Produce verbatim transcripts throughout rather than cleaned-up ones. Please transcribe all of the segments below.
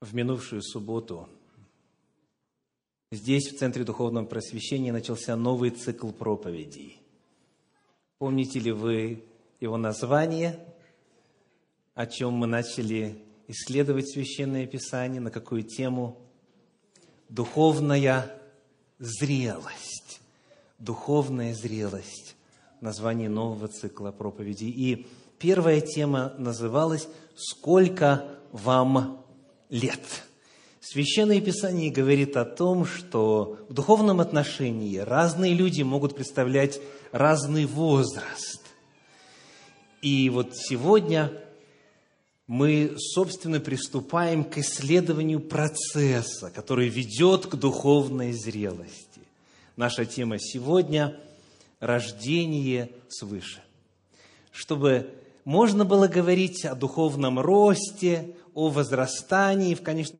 В минувшую субботу здесь, в Центре Духовного Просвещения, начался новый цикл проповедей. Помните ли вы его название, о чем мы начали исследовать Священное Писание, на какую тему? Духовная зрелость. Духовная зрелость. Название нового цикла проповедей. И первая тема называлась «Сколько вам лет?». Священное Писание говорит о том, что в духовном отношении разные люди могут представлять разный возраст. И вот сегодня мы, собственно, приступаем к исследованию процесса, который ведет к духовной зрелости. Наша тема сегодня – рождение свыше. Чтобы можно было говорить о духовном росте, о возрастании, в конечном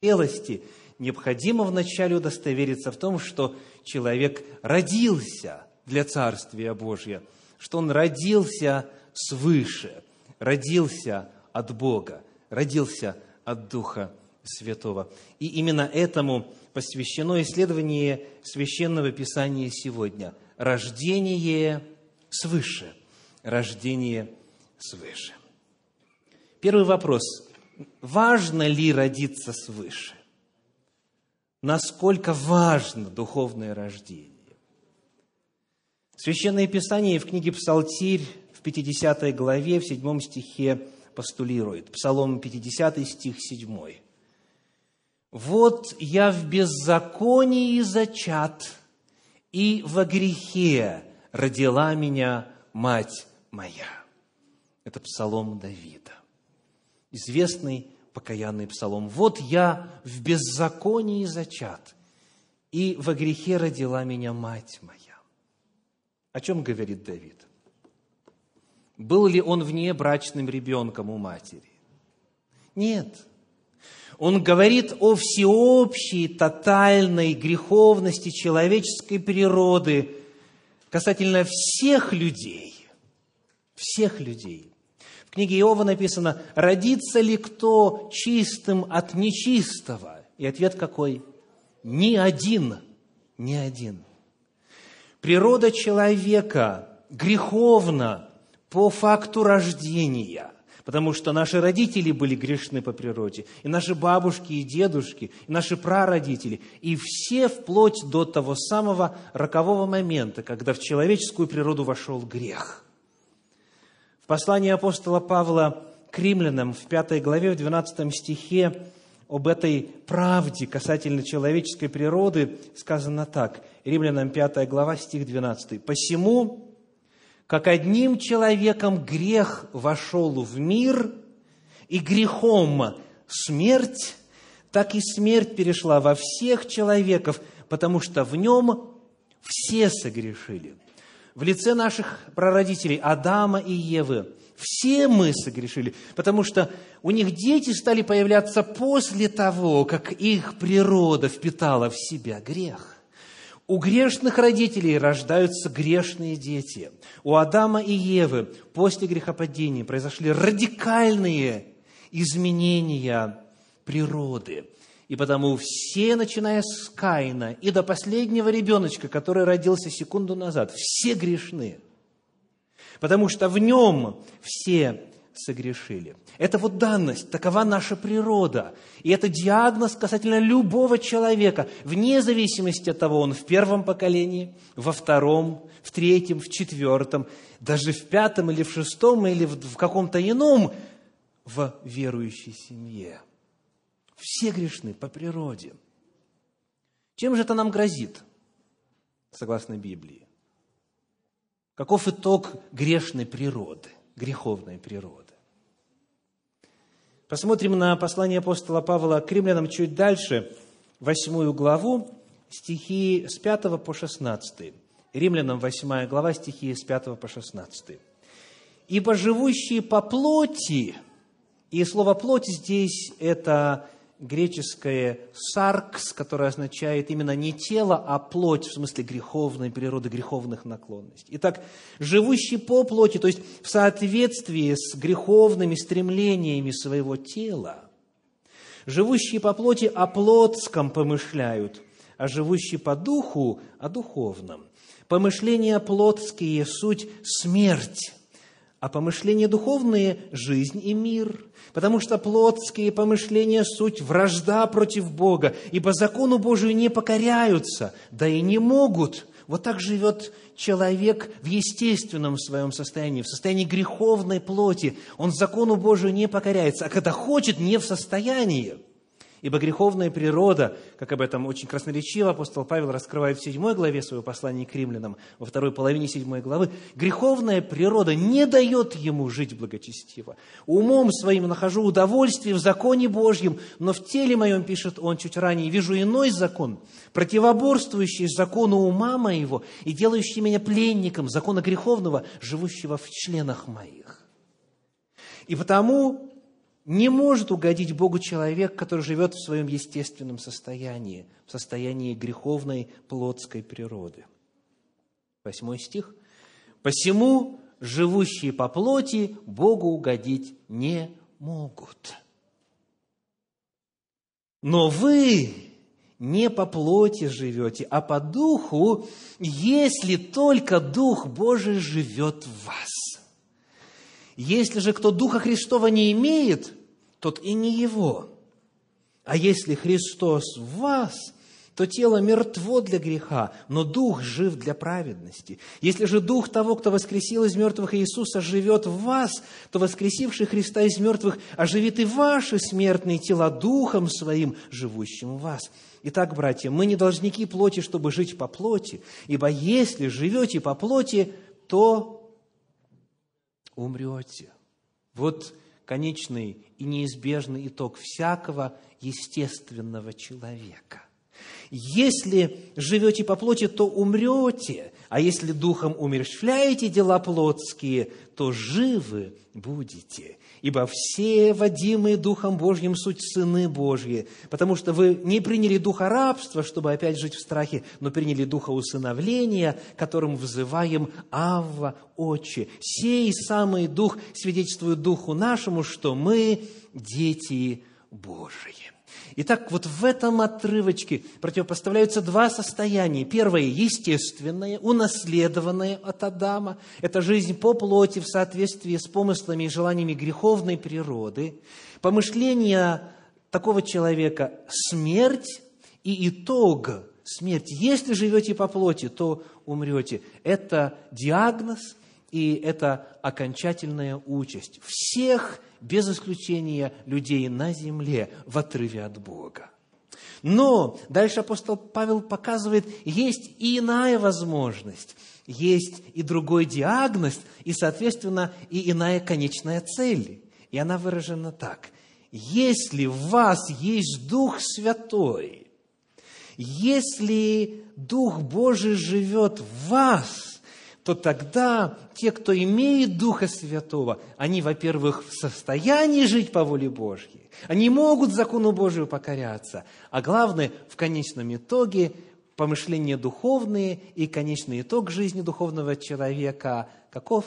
зрелости, необходимо вначале удостовериться в том, что человек родился для Царствия Божия, что он родился свыше, родился от Бога, родился от Духа Святого. И именно этому посвящено исследование Священного Писания сегодня. Рождение свыше. Рождение свыше. Первый вопрос. Важно ли родиться свыше? Насколько важно духовное рождение? Священное Писание в книге «Псалтирь» в пятидесятой главе, в седьмом стихе постулирует. Псалом пятидесятый, стих седьмой. «Вот я в беззаконии зачат, и во грехе родила меня мать моя». Это псалом Давида. Известный покаянный псалом. «Вот я в беззаконии зачат, и во грехе родила меня мать моя». О чем говорит Давид? Был ли он внебрачным ребенком у матери? Нет. Он говорит о всеобщей, тотальной греховности человеческой природы касательно всех людей. Всех людей. В книге Иова написано: «Родится ли кто чистым от нечистого?» И ответ какой? Ни один, ни один. Природа человека греховна по факту рождения, потому что наши родители были грешны по природе, и наши бабушки и дедушки, и наши прародители, и все вплоть до того самого рокового момента, когда в человеческую природу вошел грех. В послании апостола Павла к римлянам в пятой главе, в двенадцатом стихе об этой правде касательно человеческой природы сказано так. Римлянам пятая глава, стих двенадцатый. «Посему, как одним человеком грех вошел в мир, и грехом смерть, так и смерть перешла во всех человеков, потому что в нем все согрешили». В лице наших прародителей Адама и Евы все мы согрешили, потому что у них дети стали появляться после того, как их природа впитала в себя грех. У грешных родителей рождаются грешные дети. У Адама и Евы после грехопадения произошли радикальные изменения природы. И потому все, начиная с Каина и до последнего ребеночка, который родился секунду назад, все грешны. Потому что в нем все согрешили. Это вот данность, такова наша природа. И это диагноз касательно любого человека, вне зависимости от того, он в первом поколении, во втором, в третьем, в четвертом, даже в пятом или в шестом, или в каком-то ином, в верующей семье. Все грешны по природе. Чем же это нам грозит, согласно Библии? Каков итог грешной природы, греховной природы? Посмотрим на послание апостола Павла к римлянам чуть дальше, восьмую главу, стихи с пятого по шестнадцатый. Римлянам восьмая глава, стихи с пятого по шестнадцатый. «Ибо живущие по плоти...» И слово «плоть» здесь – это греческое «саркс», которое означает именно не тело, а плоть, в смысле греховной природы, греховных наклонностей. Итак, живущий по плоти, то есть в соответствии с греховными стремлениями своего тела, Живущие по плоти о плотском помышляют, а живущие по духу о духовном. Помышления плотские – суть смерть, а помышления духовные – жизнь и мир. Потому что плотские помышления – суть вражда против Бога, ибо закону Божию не покоряются, да и не могут. Вот так живет человек в естественном своем состоянии, в состоянии греховной плоти. Он закону Божию не покоряется, а когда хочет, не в состоянии. Ибо греховная природа, как об этом очень красноречиво апостол Павел раскрывает в седьмой главе своего послания к римлянам, во второй половине седьмой главы, греховная природа не дает ему жить благочестиво. «Умом своим нахожу удовольствие в законе Божьем, но в теле моем, — пишет он чуть ранее, — вижу иной закон, противоборствующий закону ума моего и делающий меня пленником закона греховного, живущего в членах моих». И потому не может угодить Богу человек, который живет в своем естественном состоянии, в состоянии греховной плотской природы. Восьмой стих. «Посему живущие по плоти Богу угодить не могут. Но вы не по плоти живете, а по духу, если только Дух Божий живет в вас. Если же кто Духа Христова не имеет, тот и не его. А если Христос в вас, то тело мертво для греха, но Дух жив для праведности. Если же Дух того, кто воскресил из мертвых Иисуса, живет в вас, то воскресивший Христа из мертвых оживит и ваши смертные тела Духом Своим, живущим в вас. Итак, братья, мы не должники плоти, чтобы жить по плоти, ибо если живете по плоти, то умрете». Вот конечный и неизбежный итог всякого естественного человека. Если живете по плоти, то умрете, а если духом умерщвляете дела плотские, то живы будете. Ибо все, водимые Духом Божьим, суть сыны Божьи, потому что вы не приняли духа рабства, чтобы опять жить в страхе, но приняли духа усыновления, которым взываем «Авва, Отче». Сей самый дух свидетельствует духу нашему, что мы дети Божии. Итак, вот в этом отрывочке противопоставляются два состояния. Первое – естественное, унаследованное от Адама. Это жизнь по плоти в соответствии с помыслами и желаниями греховной природы. Помышление такого человека – смерть и итог – смерть. Если живете по плоти, то умрете. Это диагноз и это окончательная участь всех без исключения людей на земле в отрыве от Бога. Но дальше апостол Павел показывает, есть и иная возможность, есть и другой диагноз, и, соответственно, и иная конечная цель. И она выражена так. Если в вас есть Дух Святой, если Дух Божий живет в вас, то тогда те, кто имеет Духа Святого, они, во-первых, в состоянии жить по воле Божьей, они могут закону Божию покоряться, а главное, в конечном итоге, помышления духовные и конечный итог жизни духовного человека каков?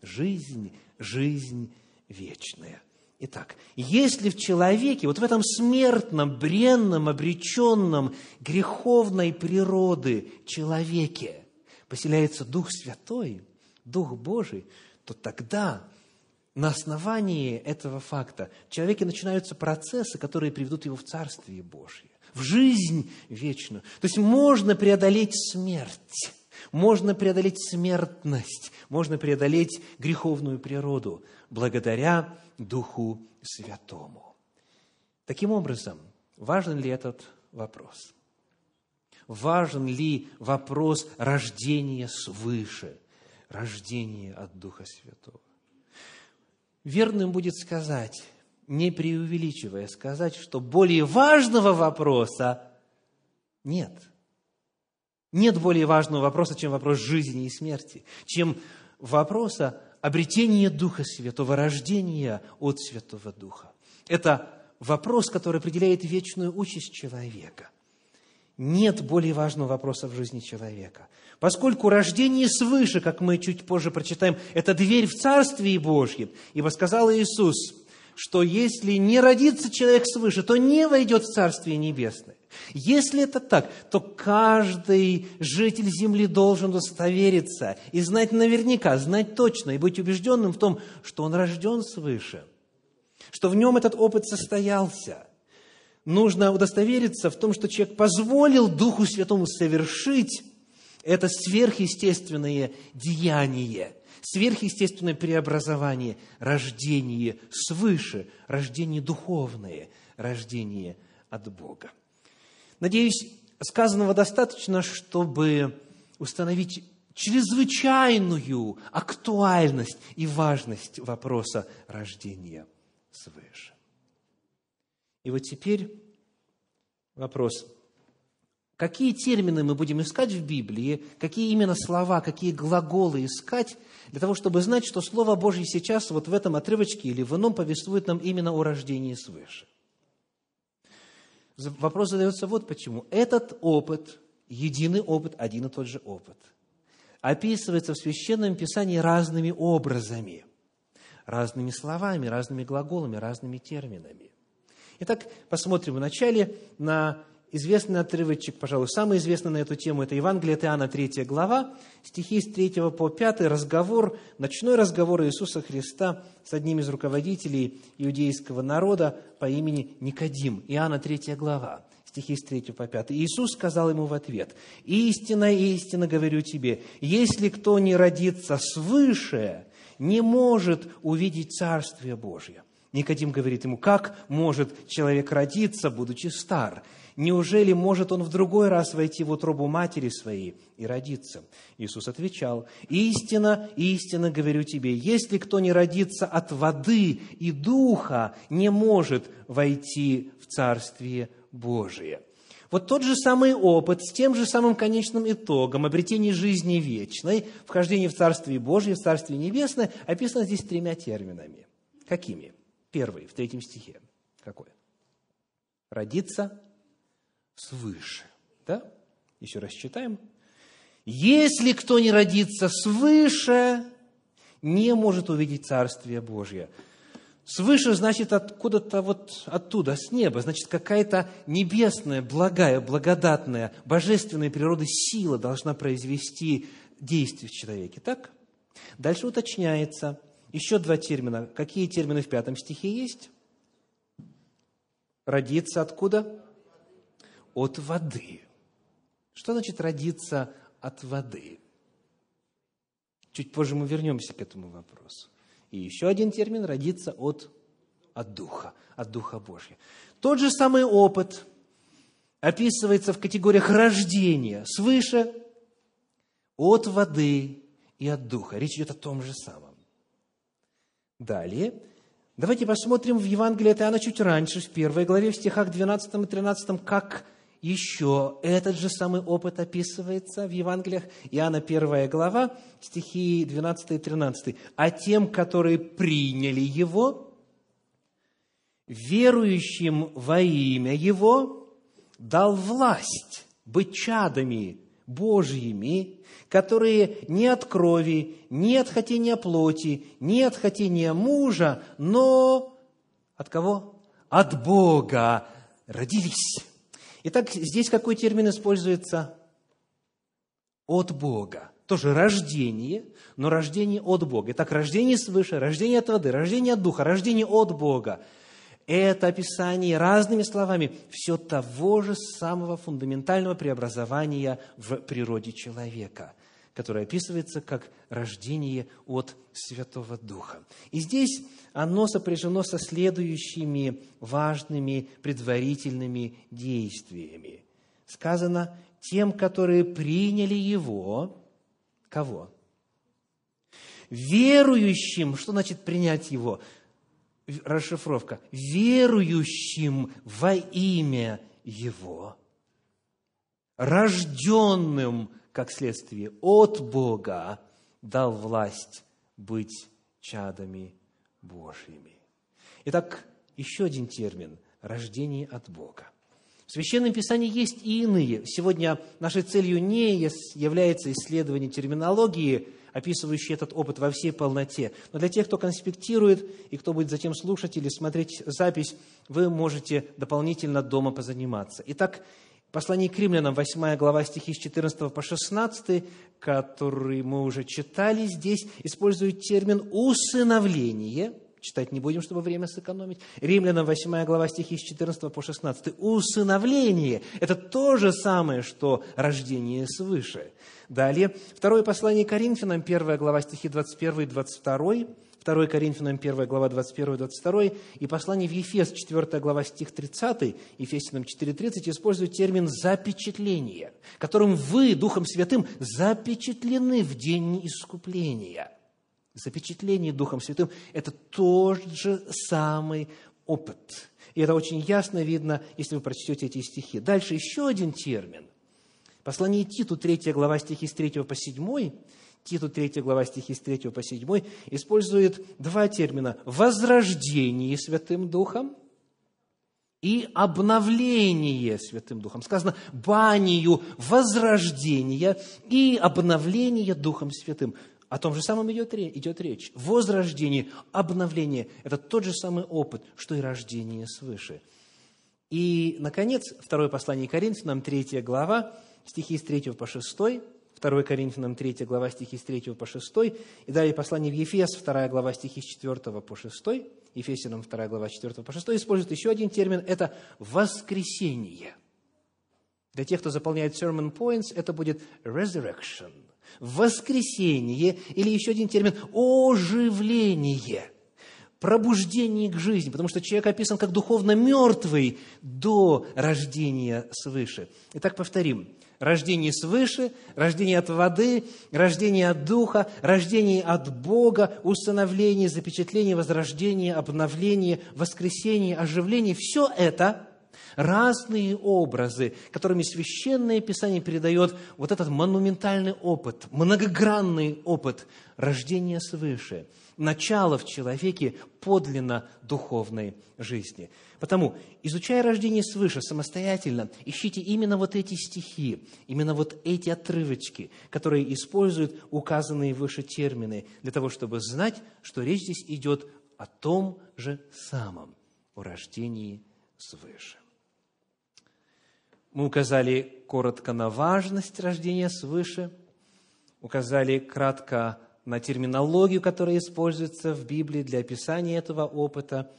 Жизнь, жизнь вечная. Итак, если в человеке, вот в этом смертном, бренном, обреченном, греховной природы человеке, поселяется Дух Святой, Дух Божий, то тогда на основании этого факта в человеке начинаются процессы, которые приведут его в Царствие Божие, в жизнь вечную. То есть можно преодолеть смерть, можно преодолеть смертность, можно преодолеть греховную природу благодаря Духу Святому. Таким образом, важен ли этот вопрос? Важен ли вопрос рождения свыше, рождения от Духа Святого? Верным будет сказать, не преувеличивая, сказать, что более важного вопроса нет. Нет более важного вопроса, чем вопрос жизни и смерти, чем вопроса обретения Духа Святого, рождения от Святого Духа. Это вопрос, который определяет вечную участь человека. Нет более важного вопроса в жизни человека. Поскольку рождение свыше, как мы чуть позже прочитаем, это дверь в Царствие Божье, ибо сказал Иисус, что если не родится человек свыше, то не войдет в Царствие Небесное. Если это так, то каждый житель земли должен удостовериться и знать наверняка, знать точно и быть убежденным в том, что он рожден свыше, что в нем этот опыт состоялся. Нужно удостовериться в том, что человек позволил Духу Святому совершить это сверхъестественное деяние, сверхъестественное преобразование, рождение свыше, рождение духовное, рождение от Бога. Надеюсь, сказанного достаточно, чтобы установить чрезвычайную актуальность и важность вопроса рождения свыше. И вот теперь вопрос. Какие термины мы будем искать в Библии, какие именно слова, какие глаголы искать, для того, чтобы знать, что Слово Божье сейчас вот в этом отрывочке или в ином повествует нам именно о рождении свыше. Вопрос задается вот почему. Этот опыт, единый опыт, один и тот же опыт, описывается в Священном Писании разными образами, разными словами, разными глаголами, разными терминами. Итак, посмотрим вначале на известный отрывочек, пожалуй, самый известный на эту тему, это Евангелие от Иоанна, третья глава, стихи с третьего по пятый, разговор, ночной разговор Иисуса Христа с одним из руководителей иудейского народа по имени Никодим. Иоанна, третья глава, стихи с третьего по пятый. Иисус сказал ему в ответ: «Истинно, истинно говорю тебе, если кто не родится свыше, не может увидеть Царствие Божие». Никодим говорит ему: «Как может человек родиться, будучи стар? Неужели может он в другой раз войти в утробу матери своей и родиться?» Иисус отвечал: «Истинно, истинно говорю тебе, если кто не родится от воды и духа, не может войти в Царствие Божие». Вот тот же самый опыт, с тем же самым конечным итогом, обретение жизни вечной, вхождение в Царствие Божие, в Царствие Небесное, описано здесь тремя терминами. Какими? Первый, в третьем стихе. Какой? Родиться свыше. Да? Еще раз читаем. «Если кто не родится свыше, не может увидеть Царствие Божье». Свыше, значит, откуда-то вот оттуда, с неба. Значит, какая-то небесная, благая, благодатная, божественная природа, сила должна произвести действие в человеке. Так? Дальше уточняется. Еще два термина. Какие термины в пятом стихе есть? Родиться откуда? От воды. Что значит родиться от воды? Чуть позже мы вернемся к этому вопросу. И еще один термин – родиться от, от Духа, от Духа Божьего. Тот же самый опыт описывается в категориях рождения свыше, от воды и от Духа. Речь идет о том же самом. Далее, давайте посмотрим в Евангелии от Иоанна чуть раньше, в первой главе, в стихах двенадцатом и тринадцатом, как еще этот же самый опыт описывается в Евангелиях. Иоанна первая глава, стихи двенадцатый и тринадцатый. «А тем, которые приняли Его, верующим во имя Его, дал власть быть чадами Божьими, которые не от крови, не от хотения плоти, не от хотения мужа, но от кого? От Бога родились». Итак, здесь какой термин используется? От Бога. Тоже рождение, но рождение от Бога. Итак, рождение свыше, рождение от воды, рождение от Духа, рождение от Бога. Это описание разными словами все того же самого фундаментального преобразования в природе человека, которое описывается как рождение от Святого Духа. И здесь оно сопряжено со следующими важными предварительными действиями. Сказано: «Тем, которые приняли Его». Кого? «Верующим». Что значит «принять Его»? Расшифровка. «Верующим во имя Его, рожденным, как следствие, от Бога, дал власть быть чадами Божьими». Итак, еще один термин – рождение от Бога. В Священном Писании есть и иные. Сегодня нашей целью не является исследование терминологии, описывающей этот опыт во всей полноте. Но для тех, кто конспектирует и кто будет затем слушать или смотреть запись, вы можете дополнительно дома позаниматься. Итак, послание к Римлянам, восьмая глава, стихи с четырнадцатого по шестнадцатый, который мы уже читали здесь, использует термин «усыновление». Читать не будем, чтобы время сэкономить. Римлянам восьмая глава, стихи с четырнадцатого по шестнадцатый. Усыновление – это то же самое, что рождение свыше. Далее, второе послание Коринфянам, первая глава, стихи двадцать первый и двадцать второй. второе Коринфянам, первая глава, двадцать первый и двадцать второй. И послание в Ефес, четвертая глава, стих тридцатый, Ефесянам четыре тридцать, использует термин «запечатление», которым вы, Духом Святым, запечатлены в день искупления. Запечатление Духом Святым – это тот же самый опыт. И это очень ясно видно, если вы прочтете эти стихи. Дальше еще один термин. Послание Титу, третья глава, стихи с третьего по седьмой. Титу, третья глава, стихи с третьего по седьмой использует два термина – возрождение Святым Духом и обновление Святым Духом. Сказано «банию возрождения и обновление Духом Святым». О том же самом идет речь. Возрождение, обновление – это тот же самый опыт, что и рождение свыше. И, наконец, второе послание Коринфянам, третья глава, стихи с третьего по шестой. второе Коринфянам, третья глава, стихи с третьего по шестой. И далее послание в Ефес, вторая глава, стихи с четвёртого по шестой. Ефесянам, вторая глава, четвёртого по шестой. Использует еще один термин – это «воскресение». Для тех, кто заполняет sermon points, это будет «resurrection». Воскресение, или еще один термин – оживление, пробуждение к жизни, потому что человек описан как духовно мертвый до рождения свыше. Итак, повторим. Рождение свыше, рождение от воды, рождение от Духа, рождение от Бога, усыновление, запечатление, возрождение, обновление, воскресение, оживление – все это разные образы, которыми Священное Писание передает вот этот монументальный опыт, многогранный опыт рождения свыше, начала в человеке подлинно духовной жизни. Потому, изучая рождение свыше самостоятельно, ищите именно вот эти стихи, именно вот эти отрывочки, которые используют указанные выше термины, для того, чтобы знать, что речь здесь идет о том же самом, о рождении свыше. Мы указали коротко на важность рождения свыше, указали кратко на терминологию, которая используется в Библии для описания этого опыта.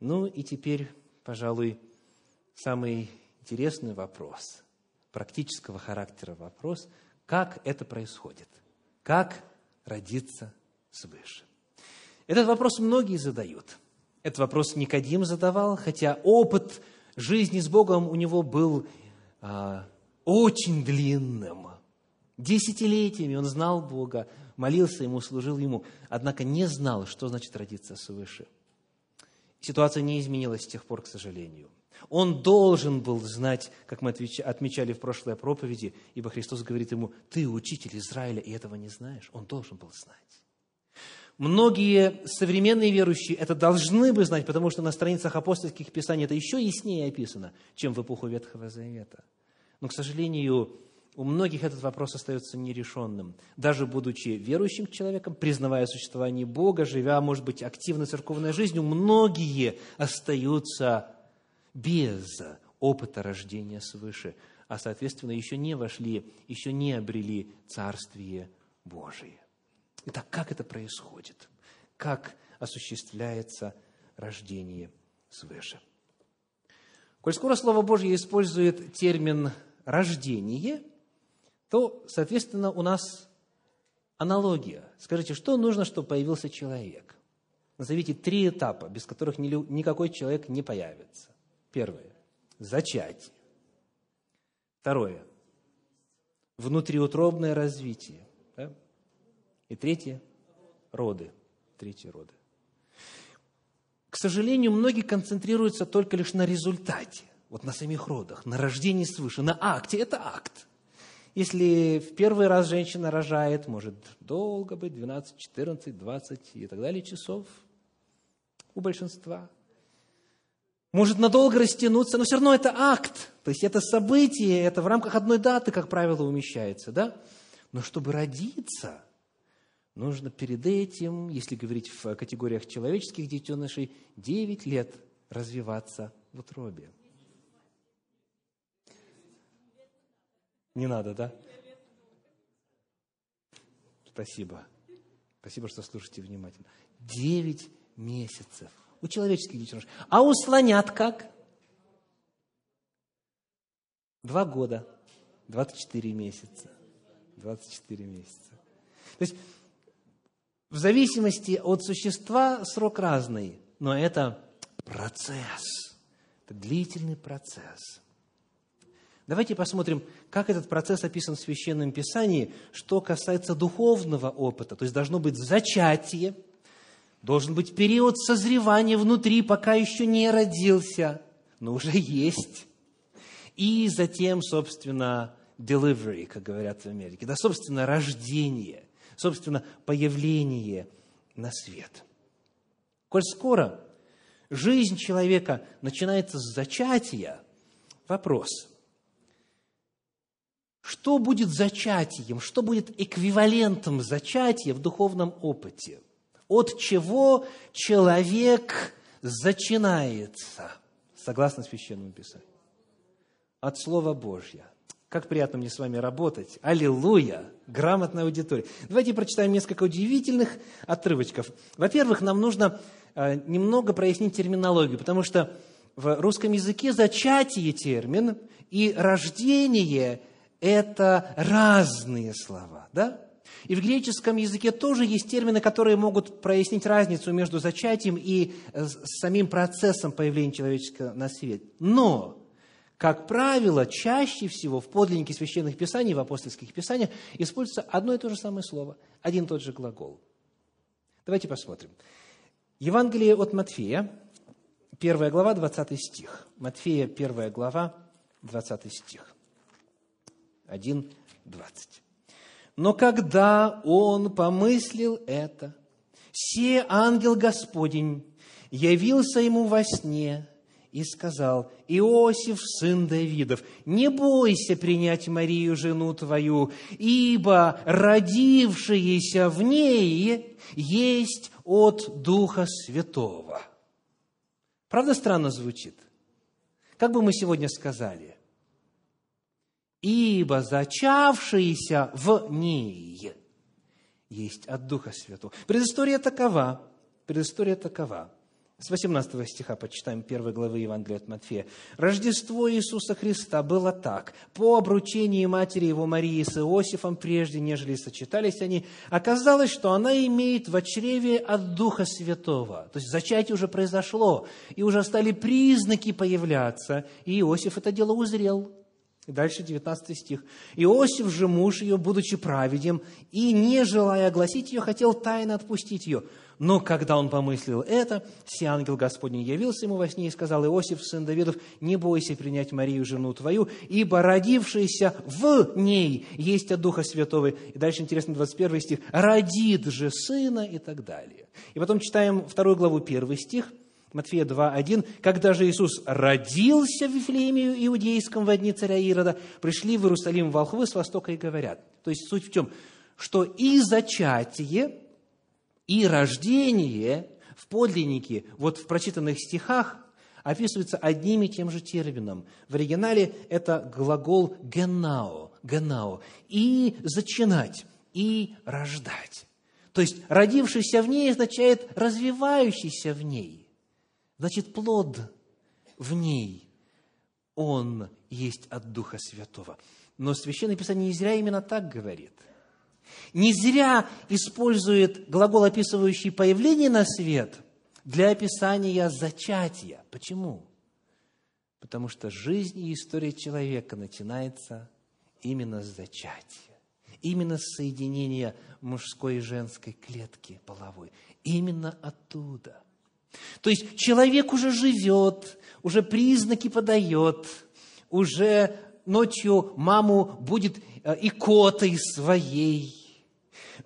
Ну и теперь, пожалуй, самый интересный вопрос, практического характера вопрос, как это происходит, как родиться свыше. Этот вопрос многие задают. Этот вопрос Никодим задавал, хотя опыт жизни с Богом у него был а, очень длинным. Десятилетиями он знал Бога, молился Ему, служил Ему, однако не знал, что значит родиться свыше. Ситуация не изменилась с тех пор, к сожалению. Он должен был знать, как мы отмечали в прошлой проповеди, ибо Христос говорит ему: «Ты учитель Израиля, и этого не знаешь». Он должен был знать. Многие современные верующие это должны бы знать, потому что на страницах апостольских писаний это еще яснее описано, чем в эпоху Ветхого Завета. Но, к сожалению, у многих этот вопрос остается нерешенным. Даже будучи верующим человеком, признавая существование Бога, живя, может быть, активной церковной жизнью, многие остаются без опыта рождения свыше, а, соответственно, еще не вошли, еще не обрели Царствие Божие. Итак, как это происходит? Как осуществляется рождение свыше? Коль скоро Слово Божье использует термин «рождение», то, соответственно, у нас аналогия. Скажите, что нужно, чтобы появился человек? Назовите три этапа, без которых никакой человек не появится. Первое – зачатие. Второе – внутриутробное развитие. И третье – роды. Третье – роды. К сожалению, многие концентрируются только лишь на результате, вот на самих родах, на рождении свыше, на акте. Это акт. Если в первый раз женщина рожает, может долго быть, двенадцать, четырнадцать, двадцать и так далее часов у большинства. может надолго растянуться, но все равно это акт. То есть это событие, это в рамках одной даты, как правило, умещается, да? Но чтобы родиться, нужно перед этим, если говорить в категориях человеческих детенышей, девять лет развиваться в утробе. Не надо, да? Спасибо. Спасибо, что слушаете внимательно. Девять месяцев. У человеческих детенышей. А у слонят как? Два года. Двадцать четыре месяца. Двадцать четыре месяца. То есть, в зависимости от существа срок разный, но это процесс. Это длительный процесс. Давайте посмотрим, как этот процесс описан в Священном Писании, что касается духовного опыта. То есть, должно быть зачатие, должен быть период созревания внутри, пока еще не родился, но уже есть. И затем, собственно, delivery, как говорят в Америке. Да, собственно, рождение, собственно, появление на свет. Коль скоро жизнь человека начинается с зачатия, вопрос – что будет зачатием, что будет эквивалентом зачатия в духовном опыте? От чего человек зачинается, согласно Священному Писанию? От Слова Божьего. Как приятно мне с вами работать. Аллилуйя! Грамотная аудитория. Давайте прочитаем несколько удивительных отрывочков. Во-первых, нам нужно немного прояснить терминологию, потому что в русском языке зачатие термин и рождение – это разные слова, да? И в греческом языке тоже есть термины, которые могут прояснить разницу между зачатием и самим процессом появления человеческого на свет. Но, как правило, чаще всего в подлиннике священных писаний, в апостольских писаниях используется одно и то же самое слово, один и тот же глагол. Давайте посмотрим. Евангелие от Матфея, первая глава, двадцатый стих. Матфея, первая глава, двадцатый стих. один, двадцать. «Но когда он помыслил это, се ангел Господень явился ему во сне и сказал: Иосиф, сын Давидов, не бойся принять Марию, жену твою, ибо родившиеся в ней есть от Духа Святого». Правда странно звучит? Как бы мы сегодня сказали? «Ибо зачавшиеся в ней есть от Духа Святого». Предыстория такова, предыстория такова. С восемнадцатого стиха почитаем первой главы Евангелия от Матфея. «Рождество Иисуса Христа было так. По обручении матери его Марии с Иосифом, прежде нежели сочетались они, оказалось, что она имеет в чреве от Духа Святого». То есть зачатие уже произошло, и уже стали признаки появляться, и Иосиф это дело узрел. И дальше девятнадцатый стих. «Иосиф же, муж ее, будучи праведен, и не желая огласить ее, хотел тайно отпустить ее. Но когда он помыслил это, се ангел Господний явился ему во сне и сказал: Иосиф, сын Давидов, не бойся принять Марию, жену твою, ибо родившаяся в ней есть от Духа Святого». И дальше интересно двадцать первый стих. «Родит же сына» и так далее. И потом читаем вторую главу, первый стих. Матфея два, один. «Когда же Иисус родился в Вифлееме Иудейском во дни царя Ирода, пришли в Иерусалим волхвы с востока и говорят». То есть суть в чем? Что и зачатие, и рождение в подлиннике, вот в прочитанных стихах, описываются одним и тем же термином. В оригинале это глагол «генао», «генао» и «зачинать», и «рождать». То есть «родившийся в ней» означает «развивающийся в ней». Значит, плод в ней, он есть от Духа Святого. Но Священное Писание не зря именно так говорит. Не зря использует глагол, описывающий появление на свет, для описания зачатия. Почему? Потому что жизнь и история человека начинается именно с зачатия, именно с соединения мужской и женской клетки половой, именно оттуда. То есть человек уже живет, уже признаки подает, уже ночью маму будет икотой своей,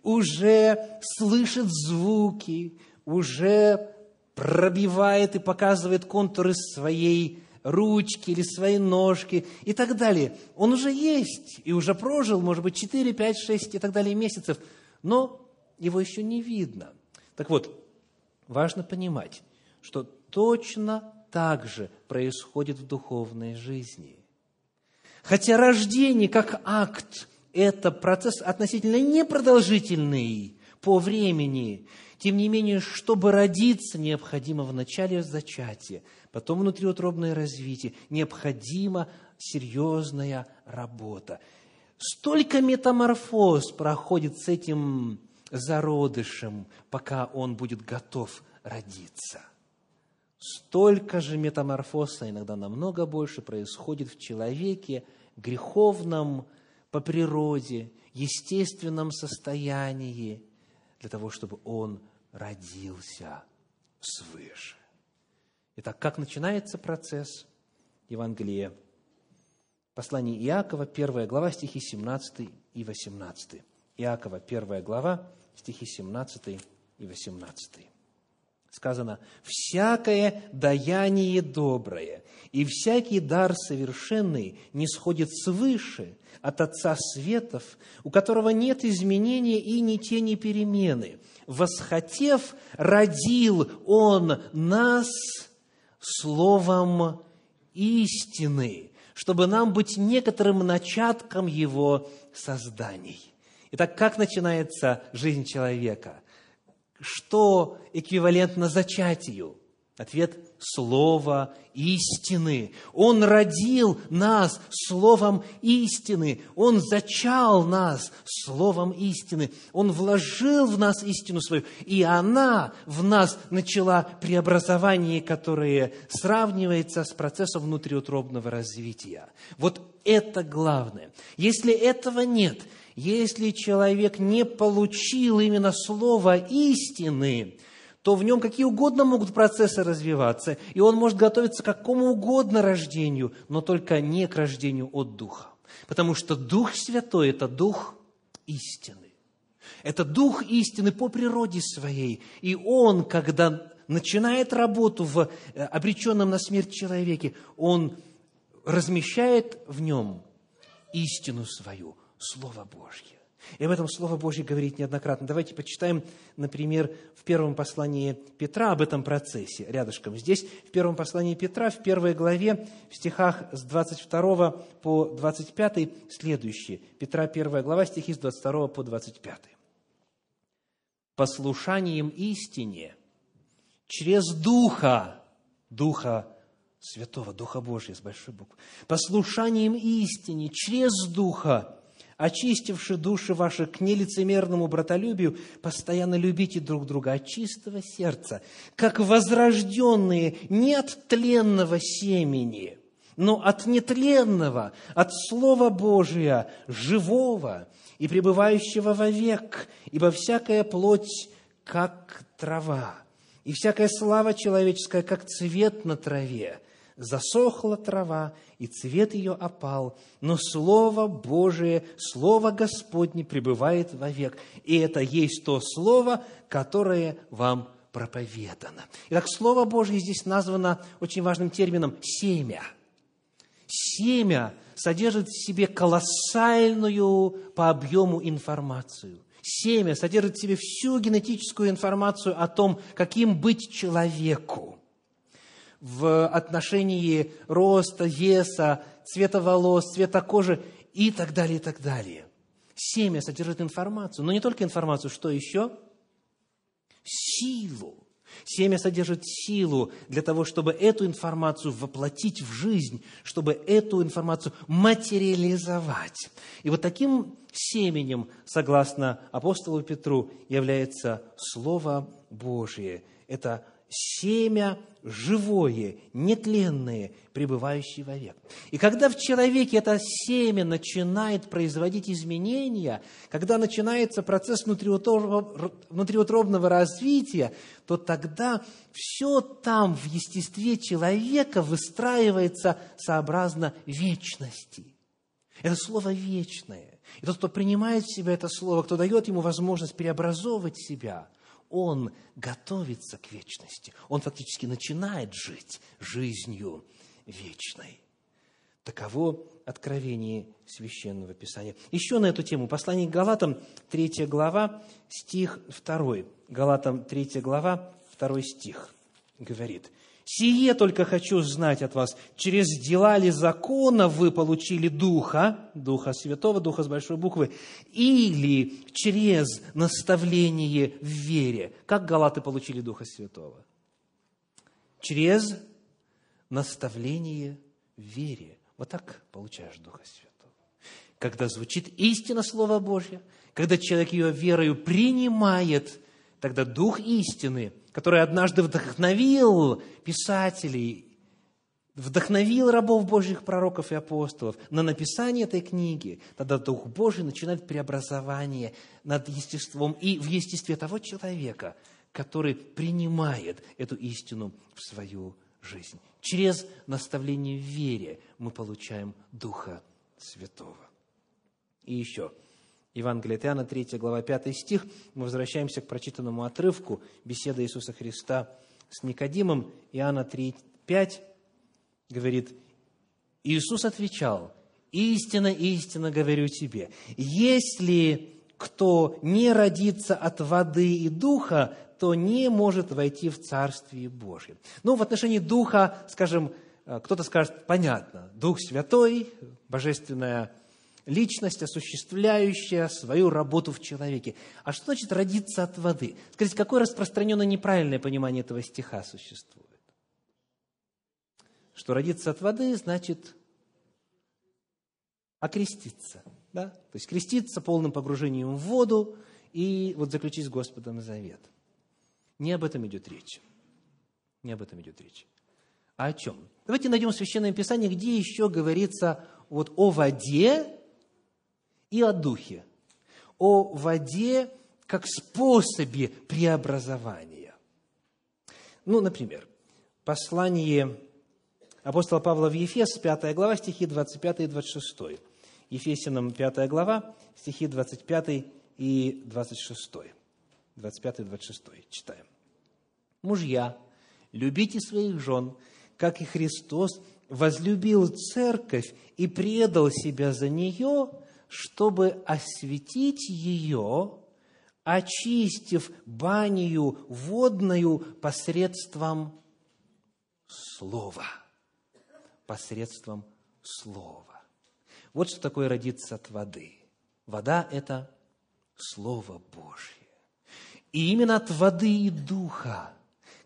уже слышит звуки, уже пробивает и показывает контуры своей ручки или своей ножки и так далее. Он уже есть и уже прожил, может быть, четыре, пять, шесть и так далее месяцев, но его еще не видно. Так вот, важно понимать, что точно так же происходит в духовной жизни. Хотя рождение как акт – это процесс относительно непродолжительный по времени, тем не менее, чтобы родиться, необходимо в начале зачатия, потом внутриутробное развитие, необходима серьезная работа. Столько метаморфоз проходит с этим зародышем, пока он будет готов родиться. Столько же метаморфоз, а иногда намного больше, происходит в человеке греховном по природе, естественном состоянии, для того, чтобы он родился свыше. Итак, как начинается процесс? Евангелие, послание Иакова, первая глава, стихи семнадцатый и восемнадцатый. Иакова, первая глава, стихи семнадцатый и восемнадцатый. Сказано: «Всякое даяние доброе и всякий дар совершенный нисходит свыше от Отца Светов, у которого нет изменения и ни тени перемены. Восхотев, родил Он нас словом истины, чтобы нам быть некоторым начатком Его созданий». Итак, как начинается жизнь человека? Что эквивалентно зачатию? Ответ – слово истины. Он родил нас словом истины. Он зачал нас словом истины. Он вложил в нас истину свою. И она в нас начала преобразование, которое сравнивается с процессом внутриутробного развития. Вот это главное. Если этого нет, если человек не получил именно слово истины, то в нем какие угодно могут процессы развиваться, и он может готовиться к какому угодно рождению, но только не к рождению от Духа. Потому что Дух Святой – это Дух истины. Это Дух истины по природе своей. И Он, когда начинает работу в обреченном на смерть человеке, Он размещает в нем истину свою, Слово Божье. И об этом Слово Божье говорит неоднократно. Давайте почитаем, например, в первом послании Петра об этом процессе рядышком. Здесь, в первом послании Петра, в первой главе, в стихах с двадцать второго по двадцать пятый следующие. Петра, первая глава, стихи с двадцать второго по двадцать пятый. «Послушанием истине через Духа, Духа Святого, Духа Божия с большой буквы, послушанием истине через Духа, очистивши души ваши к нелицемерному братолюбию, постоянно любите друг друга от чистого сердца, как возрожденные не от тленного семени, но от нетленного, от Слова Божия, живого и пребывающего вовек, ибо всякая плоть, как трава, и всякая слава человеческая, как цвет на траве. Засохла трава, и цвет ее опал, но Слово Божие, Слово Господне пребывает вовек, и это есть то Слово, которое вам проповедано». Итак, Слово Божие здесь названо очень важным термином «семя». Семя содержит в себе колоссальную по объему информацию. Семя содержит в себе всю генетическую информацию о том, каким быть человеку в отношении роста, веса, цвета волос, цвета кожи и так далее, и так далее. Семя содержит информацию, но не только информацию, что еще? Силу. Семя содержит силу для того, чтобы эту информацию воплотить в жизнь, чтобы эту информацию материализовать. И вот таким семенем, согласно апостолу Петру, является Слово Божие. Это семя живое, нетленное, пребывающее вовек. И когда в человеке это семя начинает производить изменения, когда начинается процесс внутриутробного развития, то тогда все там в естестве человека выстраивается сообразно вечности. Это слово «вечное». И тот, кто принимает в себя это слово, кто дает ему возможность преобразовывать себя, он готовится к вечности. Он фактически начинает жить жизнью вечной. Таково откровение Священного Писания. Еще на эту тему послание к Галатам, третья глава, стих второй. Галатам, третья глава, второй стих говорит: «Сие только хочу знать от вас, через дела ли закона вы получили Духа, Духа Святого, Духа с большой буквы, или через наставление в вере». Как галаты получили Духа Святого? Через наставление в вере. Вот так получаешь Духа Святого. Когда звучит истина Слова Божье, когда человек ее верою принимает, тогда Дух истины, который однажды вдохновил писателей, вдохновил рабов Божьих, пророков и апостолов на написание этой книги, тогда Дух Божий начинает преобразование над естеством и в естестве того человека, который принимает эту истину в свою жизнь. Через наставление в вере мы получаем Духа Святого. И еще. Евангелие от Иоанна, третья глава, пятый стих. Мы возвращаемся к прочитанному отрывку беседы Иисуса Христа с Никодимом. Иоанна три пять говорит: «Иисус отвечал: истинно, истинно говорю тебе, если кто не родится от воды и духа, то не может войти в Царствие Божье». Ну, в отношении Духа, скажем, кто-то скажет: понятно, Дух Святой, Божественная Личность, осуществляющая свою работу в человеке. А что значит «родиться от воды»? Скажите, какое распространенное неправильное понимание этого стиха существует? Что «родиться от воды» значит окреститься, да? То есть креститься полным погружением в воду и вот заключить с Господом завет. Не об этом идет речь. Не об этом идет речь. А о чем? Давайте найдем в Священном Писании, где еще говорится вот о воде и о Духе, о воде как способе преобразования. Ну, например, послание апостола Павла в Ефес, пятая глава, стихи двадцать пять и двадцать шесть. Ефесянам пятая глава, стихи двадцать пять и двадцать шесть. двадцать пять и двадцать шесть читаем. «Мужья, любите своих жен, как и Христос возлюбил церковь и предал себя за нее, чтобы осветить ее, очистив банию водную посредством слова». Посредством слова. Вот что такое родиться от воды. Вода – это Слово Божье. И именно от воды и духа,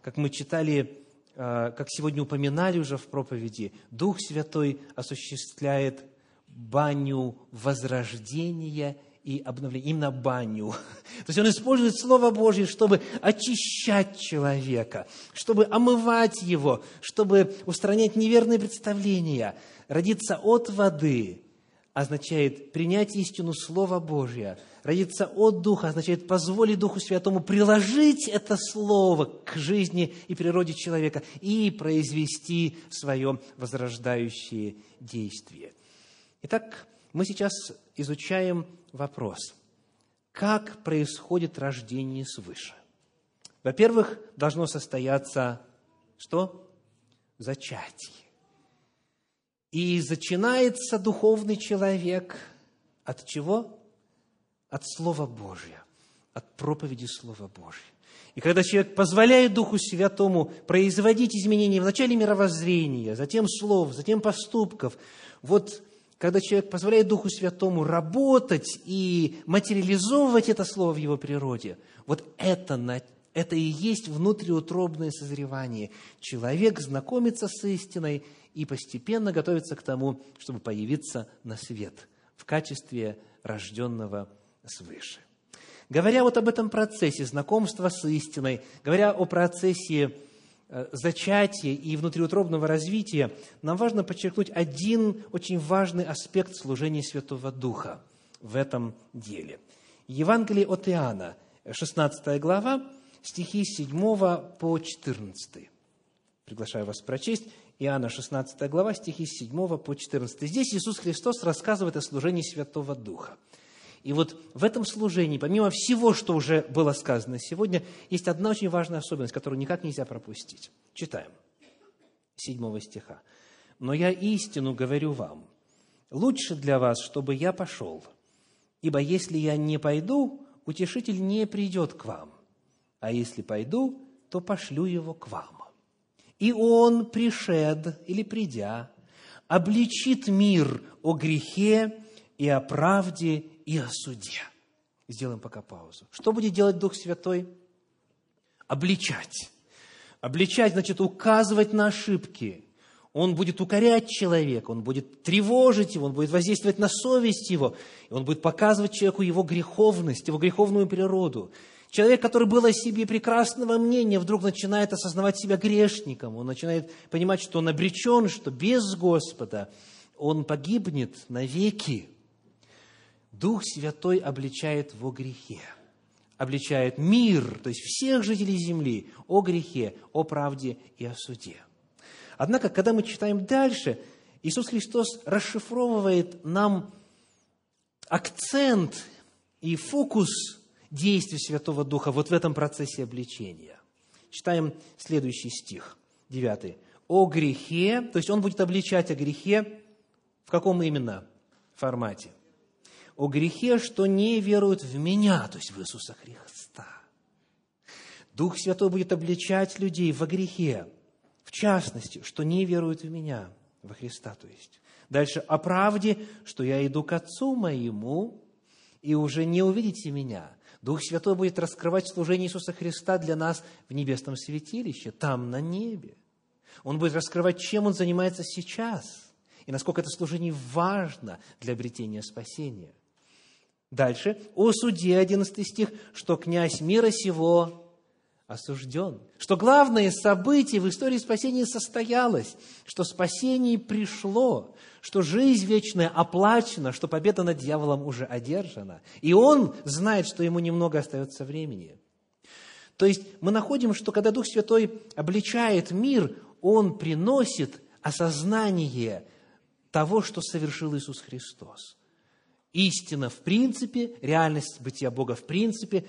как мы читали, как сегодня упоминали уже в проповеди, Дух Святой осуществляет баню возрождения и обновления, именно баню. То есть он использует Слово Божье, чтобы очищать человека, чтобы омывать его, чтобы устранять неверные представления. Родиться от воды означает принять истину Слова Божия. Родиться от Духа означает позволить Духу Святому приложить это Слово к жизни и природе человека и произвести свое возрождающее действие. Итак, мы сейчас изучаем вопрос, как происходит рождение свыше. Во-первых, должно состояться что? Зачатие. И зачинается духовный человек от чего? От Слова Божия, от проповеди Слова Божия. И когда человек позволяет Духу Святому производить изменения в начале мировоззрения, затем слов, затем поступков, вот когда человек позволяет Духу Святому работать и материализовывать это слово в его природе, вот это, это и есть внутриутробное созревание. Человек знакомится с истиной и постепенно готовится к тому, чтобы появиться на свет в качестве рожденного свыше. Говоря вот об этом процессе знакомства с истиной, говоря о процессе зачатия и внутриутробного развития, нам важно подчеркнуть один очень важный аспект служения Святого Духа в этом деле. Евангелие от Иоанна, шестнадцатая глава, стихи с седьмого по четырнадцатый. Приглашаю вас прочесть. Иоанна, шестнадцатая глава, стихи с седьмого по четырнадцатый. Здесь Иисус Христос рассказывает о служении Святого Духа. И вот в этом служении, помимо всего, что уже было сказано сегодня, есть одна очень важная особенность, которую никак нельзя пропустить. Читаем седьмого стиха. «Но я истину говорю вам, лучше для вас, чтобы я пошел, ибо если я не пойду, утешитель не придет к вам, а если пойду, то пошлю его к вам. И он, пришед или придя, обличит мир о грехе и о правде и о суде». Сделаем пока паузу. Что будет делать Дух Святой? Обличать. Обличать, значит, указывать на ошибки. Он будет укорять человека, он будет тревожить его, он будет воздействовать на совесть его, и он будет показывать человеку его греховность, его греховную природу. Человек, который был о себе прекрасного мнения, вдруг начинает осознавать себя грешником, он начинает понимать, что он обречен, что без Господа он погибнет навеки. Дух Святой обличает во грехе, обличает мир, то есть всех жителей земли, о грехе, о правде и о суде. Однако, когда мы читаем дальше, Иисус Христос расшифровывает нам акцент и фокус действий Святого Духа вот в этом процессе обличения. Читаем следующий стих, девятый. «О грехе», то есть он будет обличать о грехе в каком именно формате? «О грехе, что не веруют в Меня», то есть в Иисуса Христа. Дух Святой будет обличать людей во грехе, в частности, что не веруют в Меня, во Христа, то есть. Дальше, о правде, что я иду к Отцу моему, и уже не увидите Меня. Дух Святой будет раскрывать служение Иисуса Христа для нас в небесном святилище, там, на небе. Он будет раскрывать, чем Он занимается сейчас, и насколько это служение важно для обретения спасения. Дальше, о суде, одиннадцатый стих, что князь мира сего осужден, что главное событие в истории спасения состоялось, что спасение пришло, что жизнь вечная оплачена, что победа над дьяволом уже одержана, и он знает, что ему немного остается времени. То есть мы находим, что когда Дух Святой обличает мир, он приносит осознание того, что совершил Иисус Христос. Истина в принципе, реальность бытия Бога в принципе,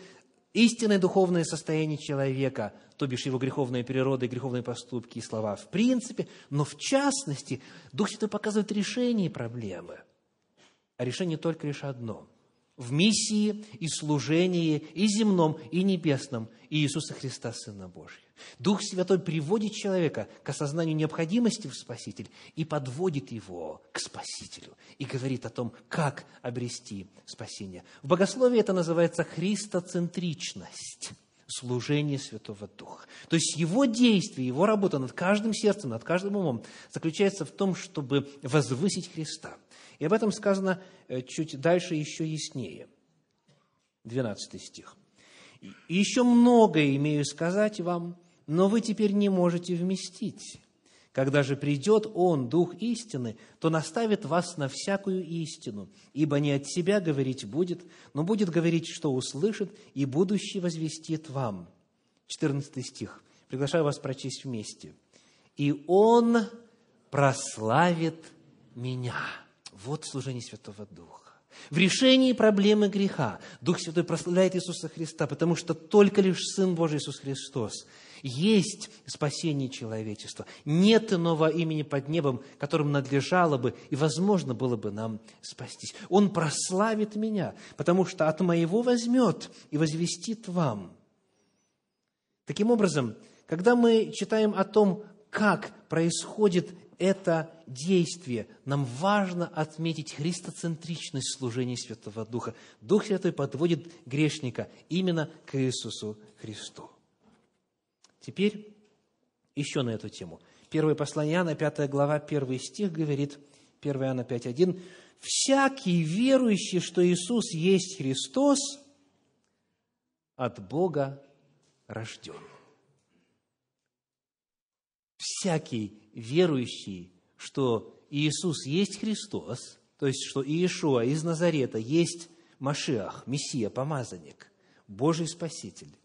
истинное духовное состояние человека, то бишь его греховная природа и греховные поступки и слова в принципе, но в частности Дух Святой показывает решение проблемы. А решение только лишь одно. В миссии и служении и земном, и небесном, и Иисуса Христа, Сына Божия. Дух Святой приводит человека к осознанию необходимости в Спаситель и подводит его к Спасителю и говорит о том, как обрести спасение. В богословии это называется христоцентричность, служение Святого Духа. То есть его действие, его работа над каждым сердцем, над каждым умом заключается в том, чтобы возвысить Христа. И об этом сказано чуть дальше еще яснее. двенадцатый стих. «И еще многое имею сказать вам, но вы теперь не можете вместить. Когда же придет Он, Дух истины, то наставит вас на всякую истину, ибо не от себя говорить будет, но будет говорить, что услышит, и будущее возвестит вам». четырнадцатый стих. Приглашаю вас прочесть вместе. «И Он прославит Меня». Вот служение Святого Духа. В решении проблемы греха Дух Святой прославляет Иисуса Христа, потому что только лишь Сын Божий Иисус Христос есть спасение человечества. Нет иного имени под небом, которым надлежало бы и возможно было бы нам спастись. Он прославит Меня, потому что от Моего возьмет и возвестит вам. Таким образом, когда мы читаем о том, как происходит это действие, нам важно отметить христоцентричность служения Святого Духа. Дух Святой подводит грешника именно к Иисусу Христу. Теперь еще на эту тему. Первое послание Иоанна, пятая глава, первый стих говорит, первое Иоанна пять один. «Всякий верующий, что Иисус есть Христос, от Бога рожден». Всякий верующий, что Иисус есть Христос, то есть, что Иешуа из Назарета есть Машиах, Мессия, помазанник, Божий Спаситель.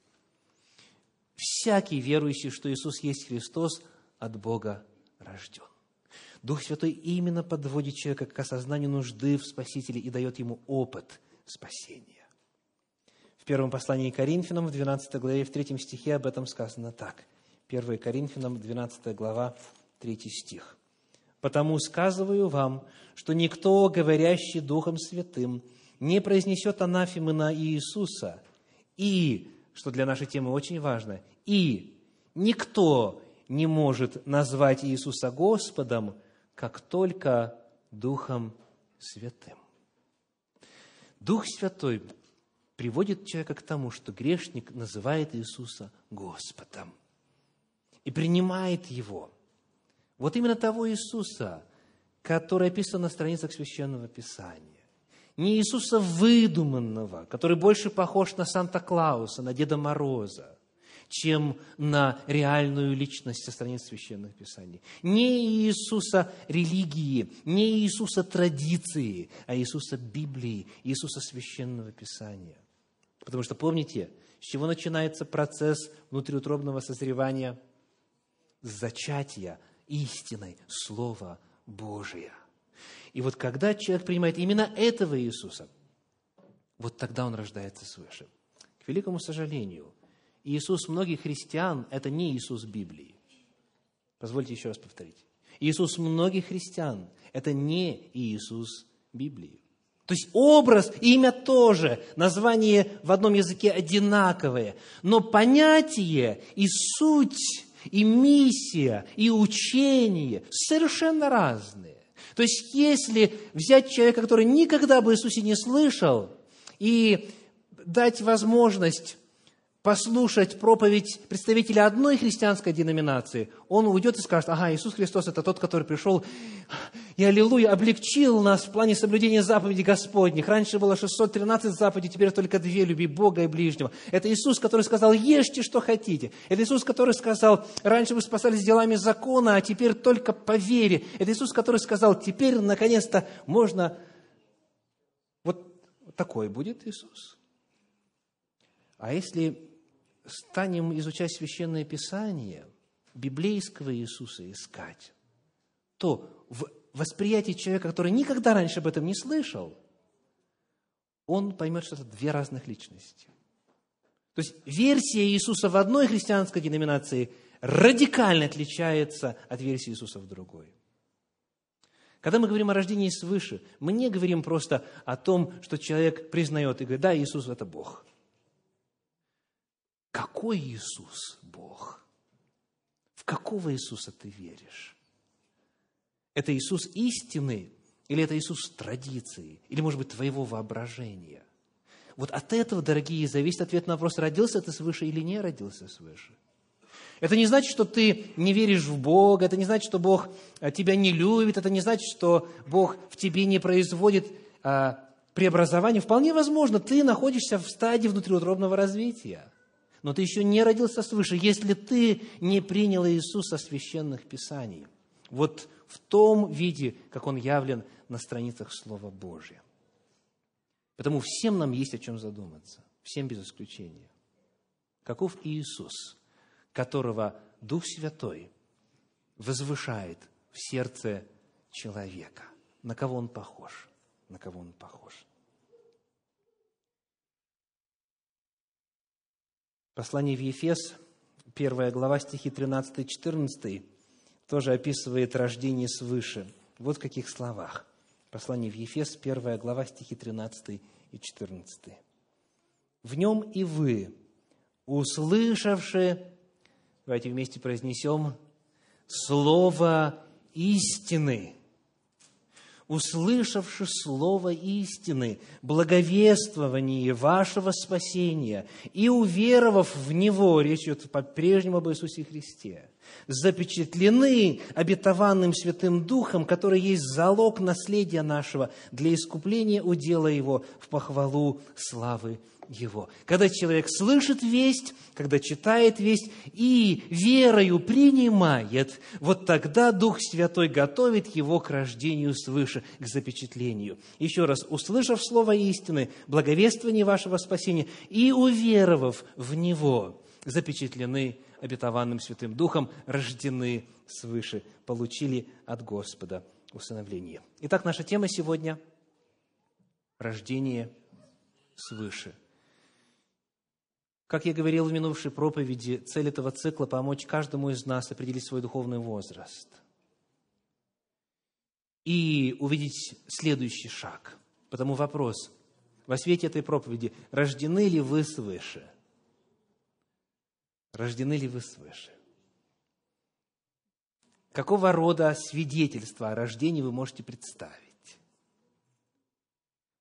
Всякий верующий, что Иисус есть Христос, от Бога рожден. Дух Святой именно подводит человека к осознанию нужды в Спасителе и дает ему опыт спасения. В первом послании Коринфянам, в двенадцатой главе, в третьем стихе об этом сказано так. первое Коринфянам, двенадцатая глава, третий стих. «Потому сказываю вам, что никто, говорящий Духом Святым, не произнесет анафемы на Иисуса, и, что для нашей темы очень важно, и никто не может назвать Иисуса Господом, как только Духом Святым». Дух Святой приводит человека к тому, что грешник называет Иисуса Господом и принимает Его. Вот именно того Иисуса, который описан на страницах Священного Писания. Не Иисуса выдуманного, который больше похож на Санта-Клауса, на Деда Мороза, чем на реальную личность со страниц Священных Писаний. Не Иисуса религии, не Иисуса традиции, а Иисуса Библии, Иисуса Священного Писания. Потому что помните, с чего начинается процесс внутриутробного созревания? С зачатия истиной Слова Божия. И вот когда человек принимает именно этого Иисуса, вот тогда он рождается свыше. К великому сожалению, Иисус многих христиан – это не Иисус Библии. Позвольте еще раз повторить. Иисус многих христиан – это не Иисус Библии. То есть образ, имя тоже, название в одном языке одинаковое, но понятие и суть, и миссия, и учение совершенно разные. То есть если взять человека, который никогда об Иисусе не слышал, и дать возможность послушать проповедь представителя одной христианской деноминации, он уйдет и скажет: ага, Иисус Христос – это тот, который пришел и, аллилуйя, облегчил нас в плане соблюдения заповедей Господних. Раньше было шестьсот тринадцать заповедей, теперь только две – люби Бога и ближнего. Это Иисус, который сказал: ешьте, что хотите. Это Иисус, который сказал: раньше вы спасались делами закона, а теперь только по вере. Это Иисус, который сказал: теперь, наконец-то, можно… Вот такой будет Иисус. А если станем изучать Священное Писание, библейского Иисуса искать, то в восприятии человека, который никогда раньше об этом не слышал, он поймет, что это две разных личности. То есть версия Иисуса в одной христианской деноминации радикально отличается от версии Иисуса в другой. Когда мы говорим о рождении свыше, мы не говорим просто о том, что человек признает и говорит: да, Иисус – это Бог. Какой Иисус Бог? В какого Иисуса ты веришь? Это Иисус истины или это Иисус традиции? Или, может быть, твоего воображения? Вот от этого, дорогие, зависит ответ на вопрос, родился ты свыше или не родился свыше. Это не значит, что ты не веришь в Бога, это не значит, что Бог тебя не любит, это не значит, что Бог в тебе не производит а, преобразования. Вполне возможно, ты находишься в стадии внутриутробного развития. Но ты еще не родился свыше, если ты не принял Иисуса священных писаний. Вот в том виде, как Он явлен на страницах Слова Божия. Потому всем нам есть о чем задуматься, всем без исключения. Каков Иисус, которого Дух Святой возвышает в сердце человека? На кого Он похож? На кого Он похож? Послание в Ефес, первая глава, стихи тринадцатый-четырнадцатый, тоже описывает рождение свыше. Вот в каких словах. Послание в Ефес, первая глава, стихи тринадцатый и четырнадцатый. «В нем и вы, услышавши, давайте вместе произнесем, слово истины, услышавши слово истины, благовествование вашего спасения, и уверовав в Него, речь идет по-прежнему об Иисусе Христе, запечатлены обетованным Святым Духом, который есть залог наследия нашего для искупления удела Его в похвалу славы Его». Когда человек слышит весть, когда читает весть и верою принимает, вот тогда Дух Святой готовит его к рождению свыше, к запечатлению. Еще раз, услышав слово истины, благовествование вашего спасения и уверовав в Него, запечатлены обетованным Святым Духом, рождены свыше, получили от Господа усыновление. Итак, наша тема сегодня – рождение свыше. Как я говорил в минувшей проповеди, цель этого цикла – помочь каждому из нас определить свой духовный возраст и увидеть следующий шаг. Потому вопрос во свете этой проповеди – рождены ли вы свыше? Рождены ли вы свыше? Какого рода свидетельство о рождении вы можете представить?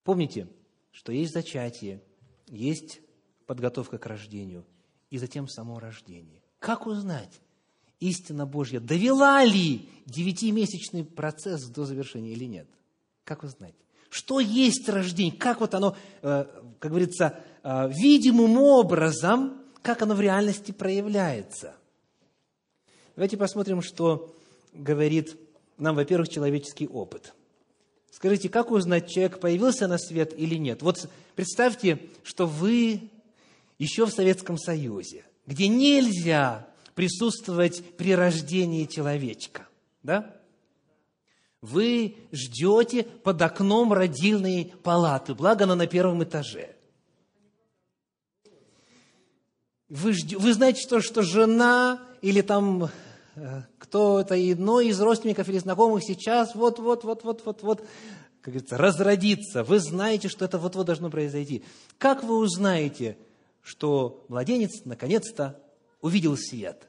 Помните, что есть зачатие, есть подготовка к рождению и затем само рождение. Как узнать, истина Божья довела ли девятимесячный процесс до завершения или нет? Как узнать? Что есть рождение? Как вот оно, как говорится, видимым образом, как оно в реальности проявляется? Давайте посмотрим, что говорит нам, во-первых, человеческий опыт. Скажите, как узнать, человек появился на свет или нет? Вот представьте, что вы еще в Советском Союзе, где нельзя присутствовать при рождении человечка, да? Вы ждете под окном родильной палаты, благо она на первом этаже. Вы, ждете, вы знаете, что, что жена или там кто-то иной из родственников или знакомых сейчас вот-вот-вот-вот-вот-вот, как говорится, разродится. Вы знаете, что это вот-вот должно произойти. Как вы узнаете, что младенец наконец-то увидел свет?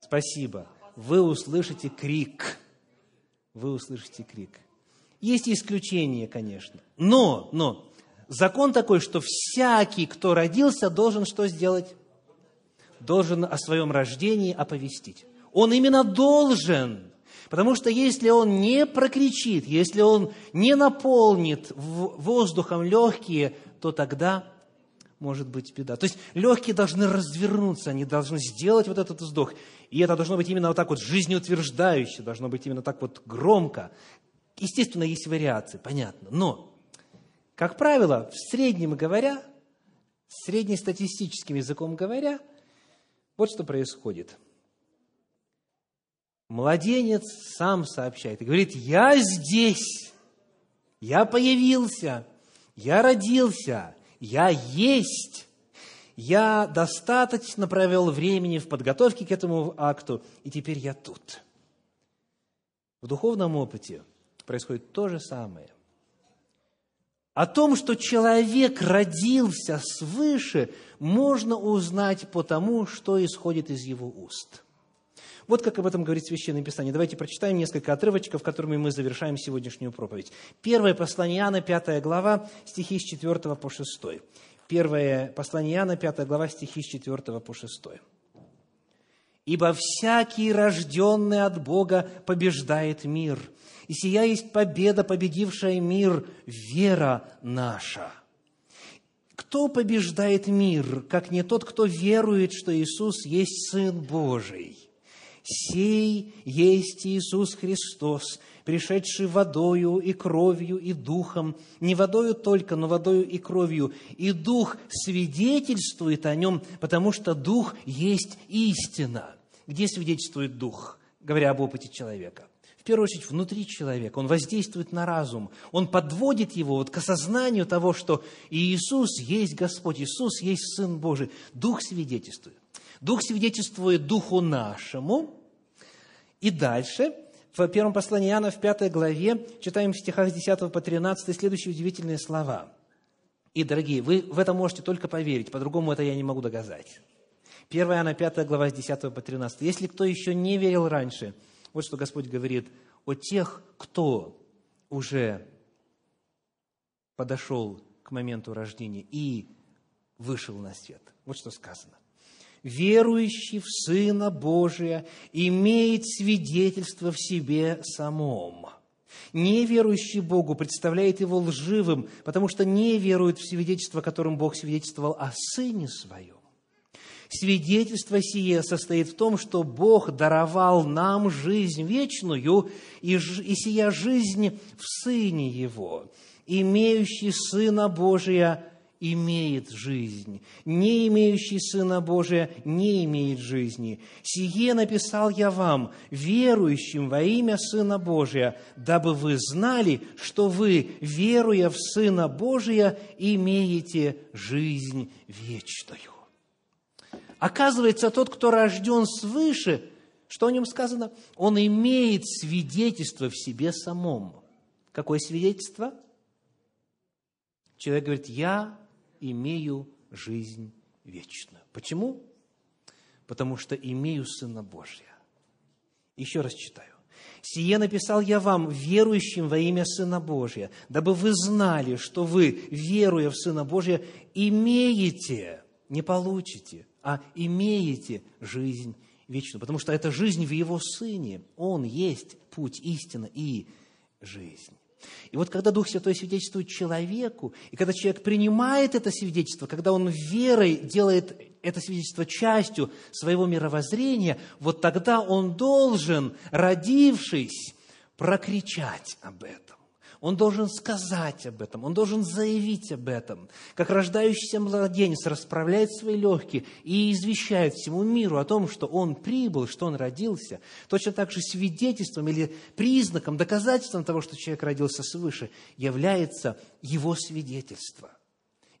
Спасибо. Вы услышите крик. Вы услышите крик. Есть исключения, конечно. Но, но, закон такой, что всякий, кто родился, должен что сделать? Должен о своем рождении оповестить. Он именно должен. Потому что если он не прокричит, если он не наполнит воздухом легкие, то тогда может быть беда. То есть легкие должны развернуться, они должны сделать вот этот вздох. И это должно быть именно вот так вот жизнеутверждающе, должно быть именно так вот громко. Естественно, есть вариации, понятно. Но, как правило, в среднем говоря, среднестатистическим языком говоря, вот что происходит. Младенец сам сообщает и говорит: «Я здесь, я появился, я родился, я есть, я достаточно провел времени в подготовке к этому акту, и теперь я тут». В духовном опыте происходит то же самое. О том, что человек родился свыше, можно узнать по тому, что исходит из его уст. Вот как об этом говорит Священное Писание. Давайте прочитаем несколько отрывочков, которыми мы завершаем сегодняшнюю проповедь. Первое послание Иоанна, пятая глава, стихи с четвёртого по шестой. Первое послание Иоанна, пятая глава, стихи с четвёртого по шестой. «Ибо всякий, рожденный от Бога, побеждает мир, и сия есть победа, победившая мир, вера наша». Кто побеждает мир, как не тот, кто верует, что Иисус есть Сын Божий? «Сей есть Иисус Христос, пришедший водою и кровью и духом, не водою только, но водою и кровью, и дух свидетельствует о нем, потому что дух есть истина». Где свидетельствует дух, говоря об опыте человека? В первую очередь, внутри человека. Он воздействует на разум. Он подводит его вот к осознанию того, что Иисус есть Господь, Иисус есть Сын Божий. Дух свидетельствует. Дух свидетельствует духу нашему. И дальше, в первом послании Иоанна, в пятой главе, читаем в стихах с десятого по тринадцатый следующие удивительные слова. И, дорогие, вы в это можете только поверить, по-другому это я не могу доказать. первое Иоанна, пятая глава, с десятого по тринадцатый. Если кто еще не верил раньше, вот что Господь говорит о тех, кто уже подошел к моменту рождения и вышел на свет. Вот что сказано. «Верующий в Сына Божия имеет свидетельство в себе самом. Неверующий Богу представляет его лживым, потому что не верует в свидетельство, которым Бог свидетельствовал о Сыне Своем. Свидетельство сие состоит в том, что Бог даровал нам жизнь вечную, и, ж... и сия жизнь в Сыне Его. Имеющий Сына Божия имеет жизнь, не имеющий Сына Божия не имеет жизни. Сие написал я вам, верующим во имя Сына Божия, дабы вы знали, что вы, веруя в Сына Божия, имеете жизнь вечную». Оказывается, тот, кто рожден свыше, что о нем сказано? Он имеет свидетельство в себе самом. Какое свидетельство? Человек говорит: «Я имею жизнь вечную». Почему? Потому что имею Сына Божия. Еще раз читаю. «Сие написал я вам, верующим во имя Сына Божия, дабы вы знали, что вы, веруя в Сына Божия, имеете, не получите, а имеете жизнь вечную». Потому что это жизнь в Его Сыне. Он есть путь, истина и жизнь. И вот когда Дух Святой свидетельствует человеку, и когда человек принимает это свидетельство, когда он верой делает это свидетельство частью своего мировоззрения, вот тогда он должен, родившись, прокричать об этом. Он должен сказать об этом, он должен заявить об этом. Как рождающийся младенец расправляет свои легкие и извещает всему миру о том, что он прибыл, что он родился, точно так же свидетельством или признаком, доказательством того, что человек родился свыше, является его свидетельство.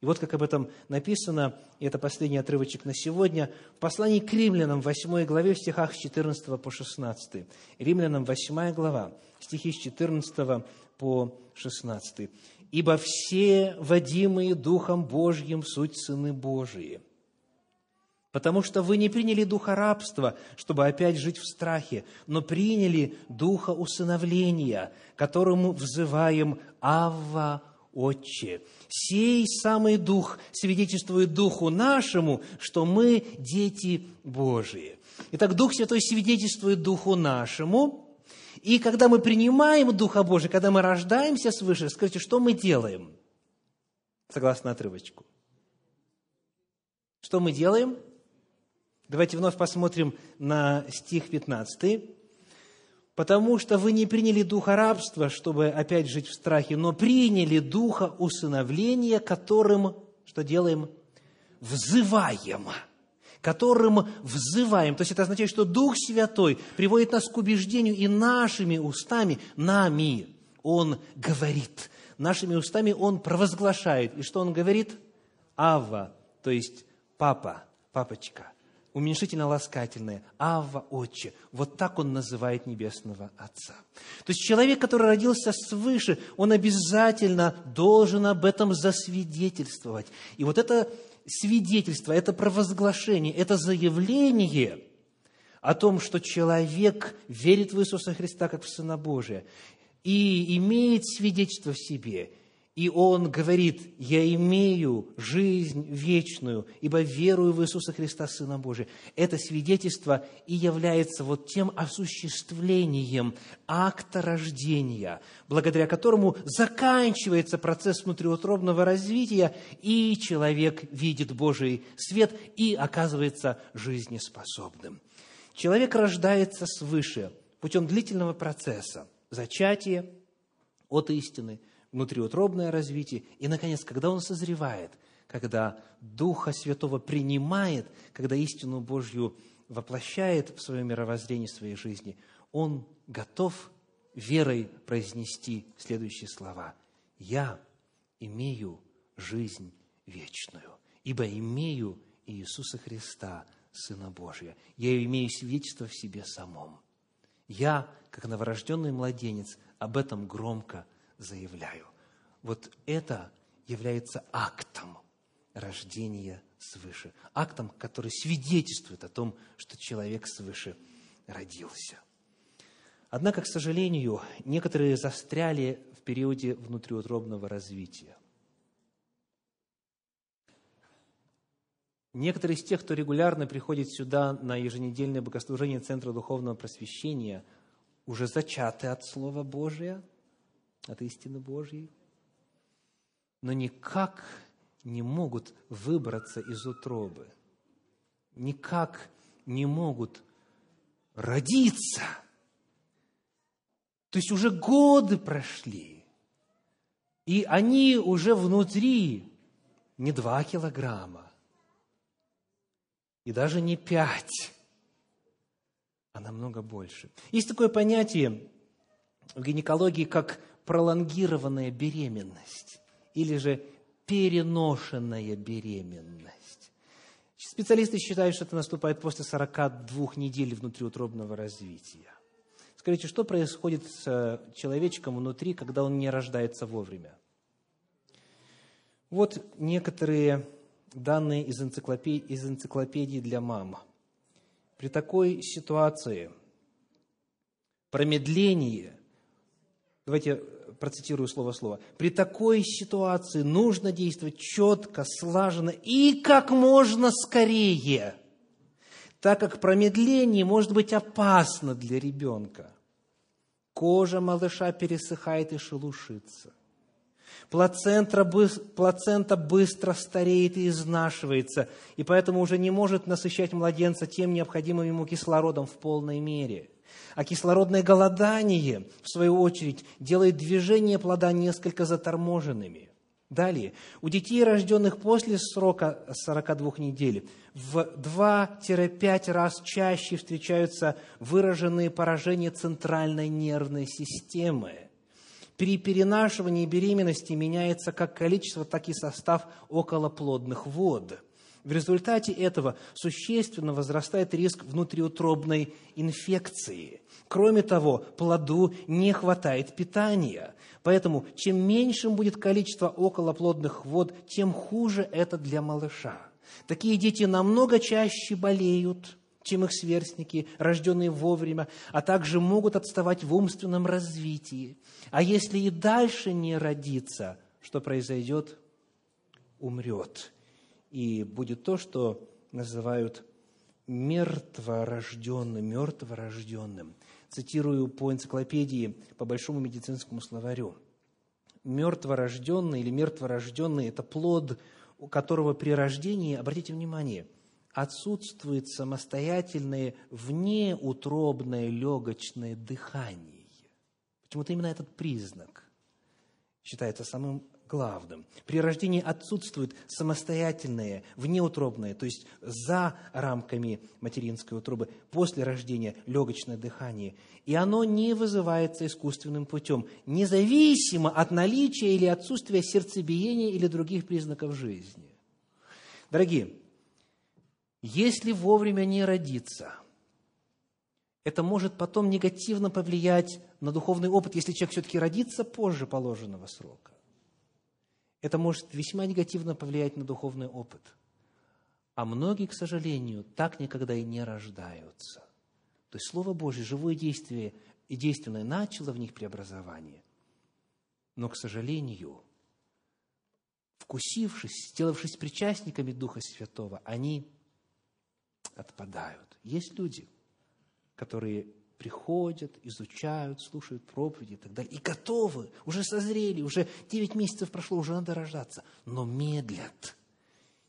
И вот как об этом написано, и это последний отрывочек на сегодня, в послании к Римлянам, восьмой главе, в стихах с четырнадцатого по шестнадцатый. Римлянам, восьмая глава, стихи с четырнадцатого по шестнадцатый. «Ибо все, водимые Духом Божьим, суть сыны Божии. Потому что вы не приняли духа рабства, чтобы опять жить в страхе, но приняли духа усыновления, которому взываем: Авва, Отче. Сей самый Дух свидетельствует Духу нашему, что мы дети Божии». Итак, Дух Святой свидетельствует Духу нашему. И когда мы принимаем Духа Божия, когда мы рождаемся свыше, скажите, что мы делаем? Согласно отрывочку. Что мы делаем? Давайте вновь посмотрим на стих пятнадцатый. «Потому что вы не приняли духа рабства, чтобы опять жить в страхе, но приняли духа усыновления, которым, что делаем? Взываем». которым взываем. То есть это означает, что Дух Святой приводит нас к убеждению, и нашими устами, нами Он говорит. Нашими устами Он провозглашает. И что Он говорит? «Авва», то есть «папа», «папочка». Уменьшительно-ласкательное. «Авва, Отче». Вот так он называет Небесного Отца. То есть человек, который родился свыше, он обязательно должен об этом засвидетельствовать. И вот это свидетельство, это провозглашение, это заявление о том, что человек верит в Иисуса Христа как в Сына Божия и имеет свидетельство в себе. И он говорит: «Я имею жизнь вечную, ибо верую в Иисуса Христа, Сына Божия». Это свидетельство и является вот тем осуществлением акта рождения, благодаря которому заканчивается процесс внутриутробного развития, и человек видит Божий свет и оказывается жизнеспособным. Человек рождается свыше путем длительного процесса зачатия от истины, внутриутробное развитие, и, наконец, когда он созревает, когда Духа Святого принимает, когда истину Божью воплощает в своем мировоззрении, в своей жизни, он готов верой произнести следующие слова: «Я имею жизнь вечную, ибо имею Иисуса Христа, Сына Божия. Я имею свидетельство в себе самом. Я, как новорожденный младенец, об этом громко заявляю». Вот это является актом рождения свыше, актом, который свидетельствует о том, что человек свыше родился. Однако, к сожалению, некоторые застряли в периоде внутриутробного развития. Некоторые из тех, кто регулярно приходит сюда на еженедельное богослужение Центра Духовного Просвещения, уже зачаты от Слова Божия, от истины Божьей, но никак не могут выбраться из утробы, никак не могут родиться. То есть уже годы прошли, и они уже внутри не два килограмма и даже не пять, а намного больше. Есть такое понятие в гинекологии, как пролонгированная беременность или же переношенная беременность. Специалисты считают, что это наступает после сорока двух недель внутриутробного развития. Скажите, что происходит с человечком внутри, когда он не рождается вовремя? Вот некоторые данные из энциклопедии, из энциклопедии для мам. При такой ситуации промедление, давайте процитирую слово в слово, при такой ситуации нужно действовать четко, слаженно и как можно скорее, так как промедление может быть опасно для ребенка. Кожа малыша пересыхает и шелушится. Плацента, плацента быстро стареет и изнашивается, и поэтому уже не может насыщать младенца тем необходимым ему кислородом в полной мере. А кислородное голодание, в свою очередь, делает движение плода несколько заторможенными. Далее, у детей, рожденных после срока сорока двух недель, в два-пять раз чаще встречаются выраженные поражения центральной нервной системы. При перенашивании беременности меняется как количество, так и состав околоплодных вод. В результате этого существенно возрастает риск внутриутробной инфекции. Кроме того, плоду не хватает питания. Поэтому, чем меньшим будет количество околоплодных вод, тем хуже это для малыша. Такие дети намного чаще болеют, чем их сверстники, рожденные вовремя, а также могут отставать в умственном развитии. А если и дальше не родится, что произойдет? Умрет. И будет то, что называют мертворожденным, мертворожденным. Цитирую по энциклопедии, по большому медицинскому словарю. Мертворожденный или мертворожденный – это плод, у которого при рождении, обратите внимание, отсутствует самостоятельное внеутробное легочное дыхание. Почему-то именно этот признак считается самым главным. При рождении отсутствует самостоятельное внеутробное, то есть за рамками материнской утробы, после рождения легочное дыхание. И оно не вызывается искусственным путем, независимо от наличия или отсутствия сердцебиения или других признаков жизни. Дорогие, если вовремя не родиться, это может потом негативно повлиять на духовный опыт, если человек все-таки родится позже положенного срока. Это может весьма негативно повлиять на духовный опыт. А многие, к сожалению, так никогда и не рождаются. То есть Слово Божье, живое действие и действенное, начало в них преобразование. Но, к сожалению, вкусившись, сделавшись причастниками Духа Святого, они отпадают. Есть люди, которые приходят, изучают, слушают проповеди и так далее, и готовы, уже созрели, уже девять месяцев прошло, уже надо рождаться, но медлят,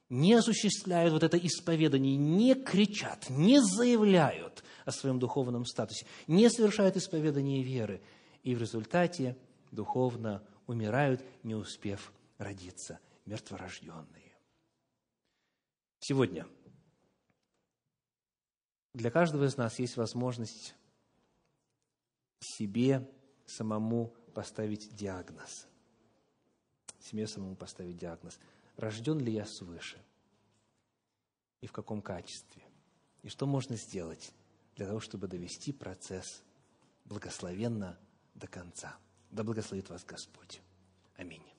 не осуществляют вот это исповедание, не кричат, не заявляют о своем духовном статусе, не совершают исповедание веры, и в результате духовно умирают, не успев родиться, мертворожденные. Сегодня для каждого из нас есть возможность себе самому поставить диагноз. Себе самому поставить диагноз. Рожден ли я свыше? И в каком качестве? И что можно сделать для того, чтобы довести процесс благословенно до конца? Да благословит вас Господь. Аминь.